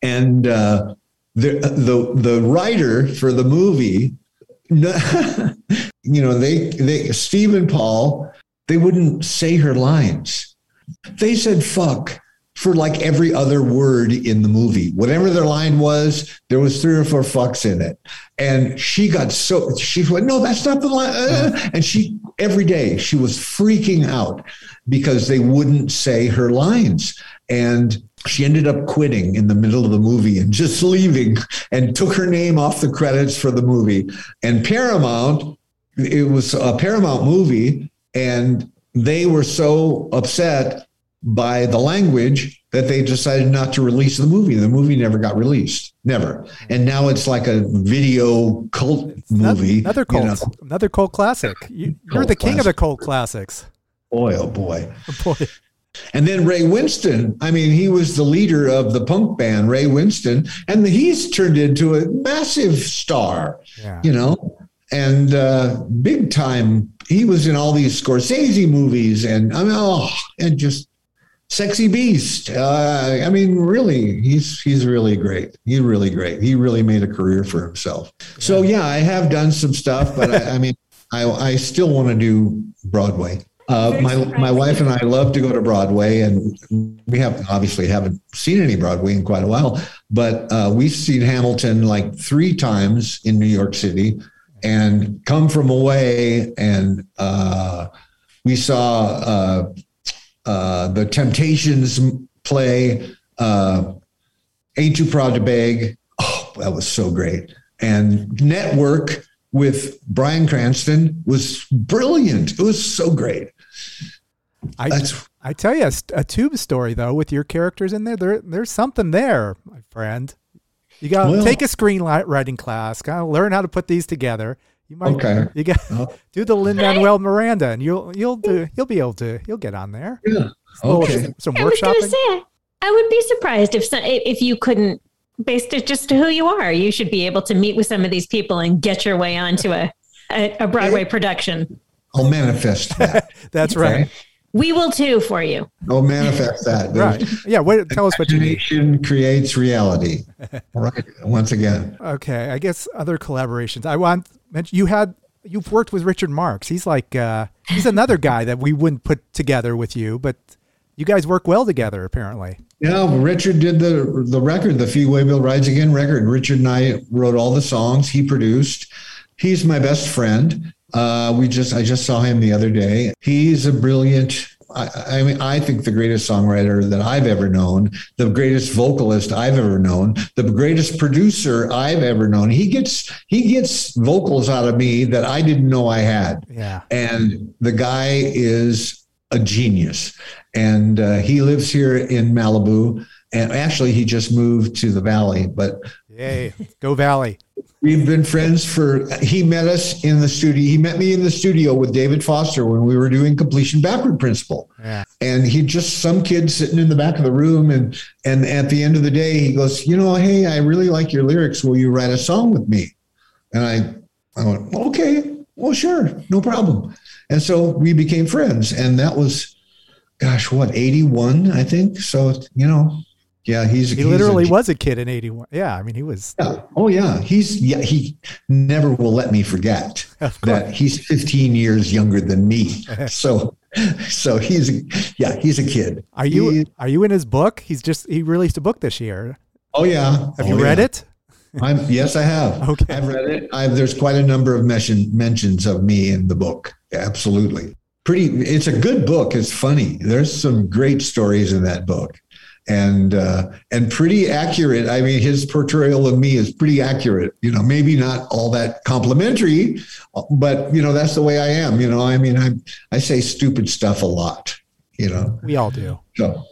And uh, the, the, the writer for the movie, you know, they, they, Steve and Paul, they wouldn't say her lines. They said, fuck, for like every other word in the movie. Whatever their line was, there was three or four fucks in it. And she got so, she went, no, that's not the line. Uh, and she, every day, she was freaking out because they wouldn't say her lines. And she ended up quitting in the middle of the movie and just leaving, and took her name off the credits for the movie. And Paramount, it was a Paramount movie, and they were so upset by the language that they decided not to release the movie. The movie never got released, never. And now it's like a video cult it's movie. Another cult, you know. Another cult classic. You, you're cult the king classic. of the cult classics. Boy, oh boy. Oh boy. And then Ray Winston, I mean, he was the leader of the punk band, Ray Winston, and he's turned into a massive star, yeah. you know, and uh, big time. He was in all these Scorsese movies and, I mean, oh, and just Sexy Beast. Uh, I mean, really, he's he's really great. He's really great. He really made a career for himself. Yeah. So, yeah, I have done some stuff, but I, I mean, I, I still want to do Broadway. Uh, my my wife and I love to go to Broadway, and we have obviously haven't seen any Broadway in quite a while, but uh, we've seen Hamilton like three times in New York City and Come From Away. And uh, we saw uh, uh, the Temptations play uh, Ain't Too Proud to Beg. Oh, that was so great. And Network with Bryan Cranston was brilliant. It was so great. I That's, I tell you, a, a Tube story, though, with your characters in there, there there's something there, my friend. You got to well, take a screenwriting class, kind of learn how to put these together. You might, okay. You got oh. do the Lin-Manuel Miranda, and you'll you'll do you'll be able to you'll get on there. Yeah, okay. Little, some I workshopping. Was gonna say, I would be surprised if some, if you couldn't. Based on just who you are, you should be able to meet with some of these people and get your way onto a, a, a Broadway production. I'll manifest that. That's right. Okay. We will too for you. I'll manifest that. Right. Yeah. Wait, tell us what you need. Imagination creates reality. All right. Once again. Okay. I guess other collaborations. I want you had you've worked with Richard Marx. He's like uh, he's another guy that we wouldn't put together with you, but you guys work well together, apparently. Yeah, Richard did the the record, the Fee Waybill Rides Again record. Richard and I wrote all the songs. He produced. He's my best friend. Uh, we just I just saw him the other day. He's a brilliant. I, I mean, I think the greatest songwriter that I've ever known, the greatest vocalist I've ever known, the greatest producer I've ever known. He gets he gets vocals out of me that I didn't know I had. Yeah, and the guy is a genius. And uh, he lives here in Malibu. And actually, he just moved to the Valley. But yay, go Valley. We've been friends for, he met us in the studio. He met me in the studio with David Foster when we were doing Completion Backward Principle. Yeah. And he just some kid sitting in the back of the room. And, and at the end of the day, he goes, you know, hey, I really like your lyrics. Will you write a song with me? And I, I went, okay, well, sure, no problem. And so we became friends, and that was, gosh, what, eighty-one, I think. So, you know, yeah, he's. He he's literally a, was a kid in eighty-one. Yeah, I mean, he was. Yeah. Oh, yeah. He's, yeah, he never will let me forget that he's fifteen years younger than me. So, so he's, yeah, he's a kid. Are you, he, are you in his book? He's just, he released a book this year. Oh, yeah. Have oh, you read yeah. it? I'm, yes, I have. Okay. I've read it. I've, there's quite a number of mention, mentions of me in the book. Absolutely. Pretty. It's a good book. It's funny. There's some great stories in that book, and uh, and pretty accurate. I mean, his portrayal of me is pretty accurate. You know, maybe not all that complimentary, but you know, that's the way I am. You know, I mean, I I say stupid stuff a lot. You know, we all do. So,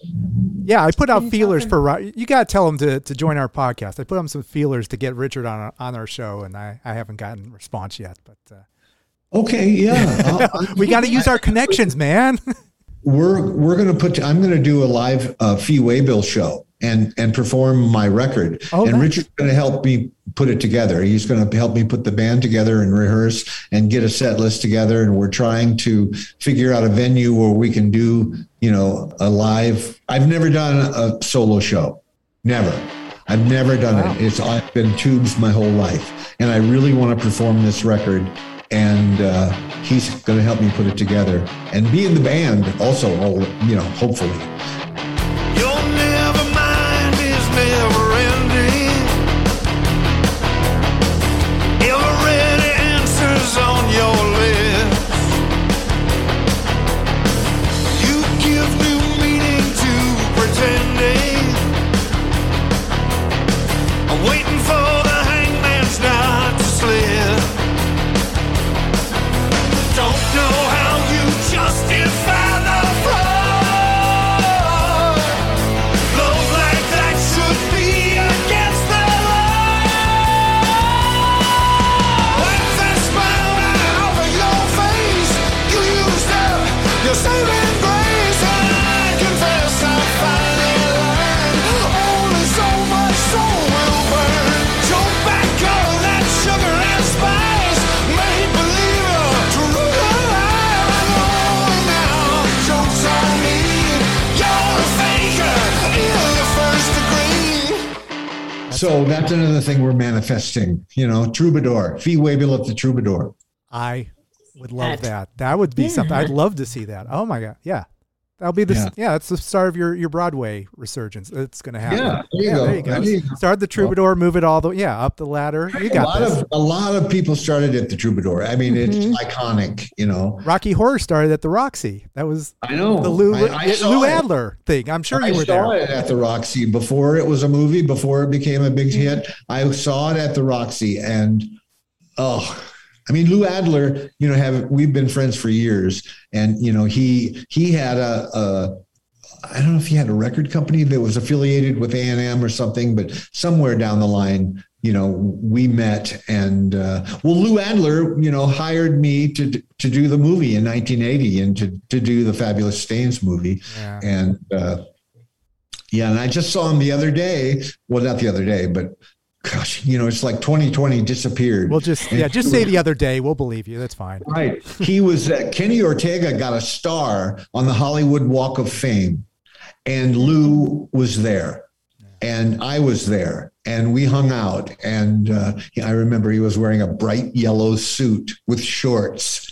yeah, I put out feelers for you. Got to tell him to, to join our podcast. I put on some feelers to get Richard on our, on our show, and I, I haven't gotten a response yet. But uh, okay, yeah, we got to use our connections, man. we're we're gonna put. I'm gonna do a live uh, Fee Waybill show and and perform my record. Oh, and nice. Richard's gonna help me put it together. He's gonna help me put the band together and rehearse and get a set list together. And we're trying to figure out a venue where we can do. You know, a live, I've never done a solo show. Never. I've never done wow. it. It's, I've been Tubes my whole life. And I really want to perform this record. And uh, he's going to help me put it together and be in the band also, you know, hopefully. Your never mind is never ending. Every answer's on your know how you justify the fraud. That's so okay. That's another thing we're manifesting, you know, Troubadour, Fee Waybill at the Troubadour. I would love that. That would be yeah. something. I'd love to see that. Oh my God. Yeah. That'll be the, yeah. yeah, that's the start of your, your Broadway resurgence. It's going to happen. Yeah, there you, yeah, go. There you go. I mean, start the Troubadour, move it all the way, yeah, up the ladder. You got a lot this. Of, a lot of people started at the Troubadour. I mean, mm-hmm. it's iconic, you know. Rocky Horror started at the Roxy. That was I know. the Lou, I, I it, Lou Adler it. thing. I'm sure I you were there. I saw it at the Roxy before it was a movie, before it became a big hit. I saw it at the Roxy, and, oh, I mean, Lou Adler, you know, have we've been friends for years, and you know, he he had a, a I don't know if he had a record company that was affiliated with A and M or something, but somewhere down the line, you know, we met, and uh, well, Lou Adler, you know, hired me to to do the movie in nineteen eighty and to to do the Fabulous Stains movie, yeah. and uh, yeah, and I just saw him the other day. Well, not the other day, but. Gosh, you know, it's like twenty twenty disappeared. We'll just, yeah, just say the other day. We'll believe you. That's fine. Right. He was, uh, Kenny Ortega got a star on the Hollywood Walk of Fame, and Lou was there, and I was there, and we hung out. And uh, I remember he was wearing a bright yellow suit with shorts,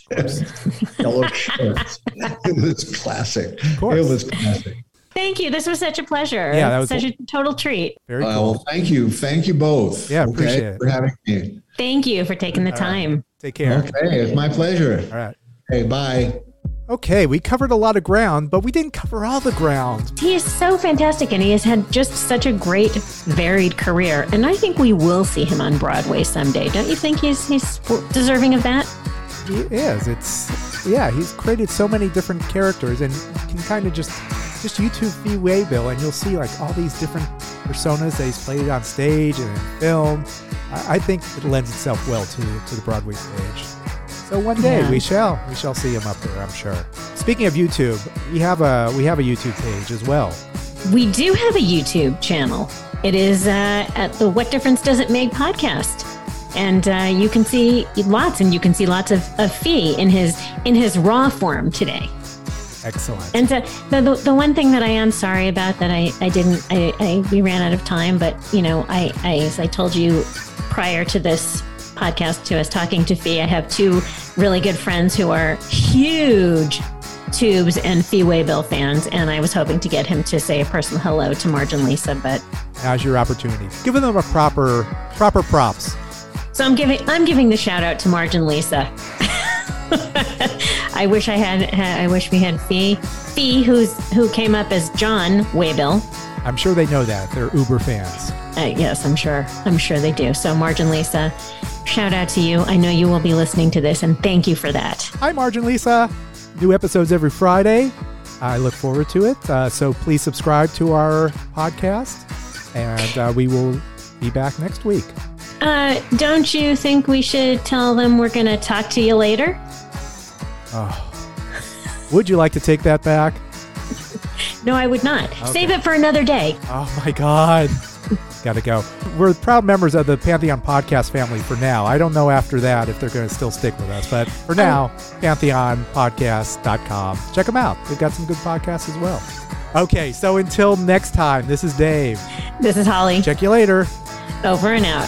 yellow shorts. It was classic. Of course. It was classic. Thank you. This was such a pleasure. Yeah, that was such cool. a total treat. Very cool. Uh, well, thank you. Thank you both. Yeah, okay? Appreciate it. For having me. Thank you for taking the All time. Right. Take care. Okay, it's my pleasure. All right. Hey, bye. Okay, we covered a lot of ground, but we didn't cover all the ground. He is so fantastic, and he has had just such a great, varied career. And I think we will see him on Broadway someday. Don't you think he's he's deserving of that? He is. It's yeah. He's created so many different characters, and you can kind of just just YouTube Fee Waybill, and you'll see like all these different personas that he's played on stage and in film. I, I think it lends itself well to to the Broadway stage. So one day yeah. we shall we shall see him up there, I'm sure. Speaking of YouTube, we have a we have a YouTube page as well. We do have a YouTube channel. It is uh, at the What Difference Does It Make podcast, and uh, you can see lots, and you can see lots of, of Fee in his in his raw form today. Excellent. And uh, the, the the one thing that I am sorry about that I, I didn't, I, I we ran out of time, but, you know, I, I as I told you prior to this podcast, to us talking to Fee, I have two really good friends who are huge Tubes and Fee Waybill fans, and I was hoping to get him to say a personal hello to Marge and Lisa, but... Now's your opportunity. Give them a proper, proper props. So I'm giving, I'm giving the shout out to Marge and Lisa. I wish I had, had. I wish we had Fee. Fee, who's who came up as John Waybill. I'm sure they know that. They're Uber fans. Uh, yes, I'm sure. I'm sure they do. So, Marge and Lisa, shout out to you. I know you will be listening to this, and thank you for that. Hi, Marge and Lisa. New episodes every Friday. I look forward to it. Uh, so please subscribe to our podcast, and uh, we will be back next week. Uh, don't you think we should tell them we're going to talk to you later? Oh, would you like to take that back? No, I would not. Okay. Save it for another day. Oh, my God. Gotta go. We're proud members of the Pantheon podcast family for now. I don't know after that if they're going to still stick with us, but for now, oh. pantheon podcast dot com. Check them out. They've got some good podcasts as well. Okay, so until next time, this is Dave. This is Holly. Check you later. Over and out.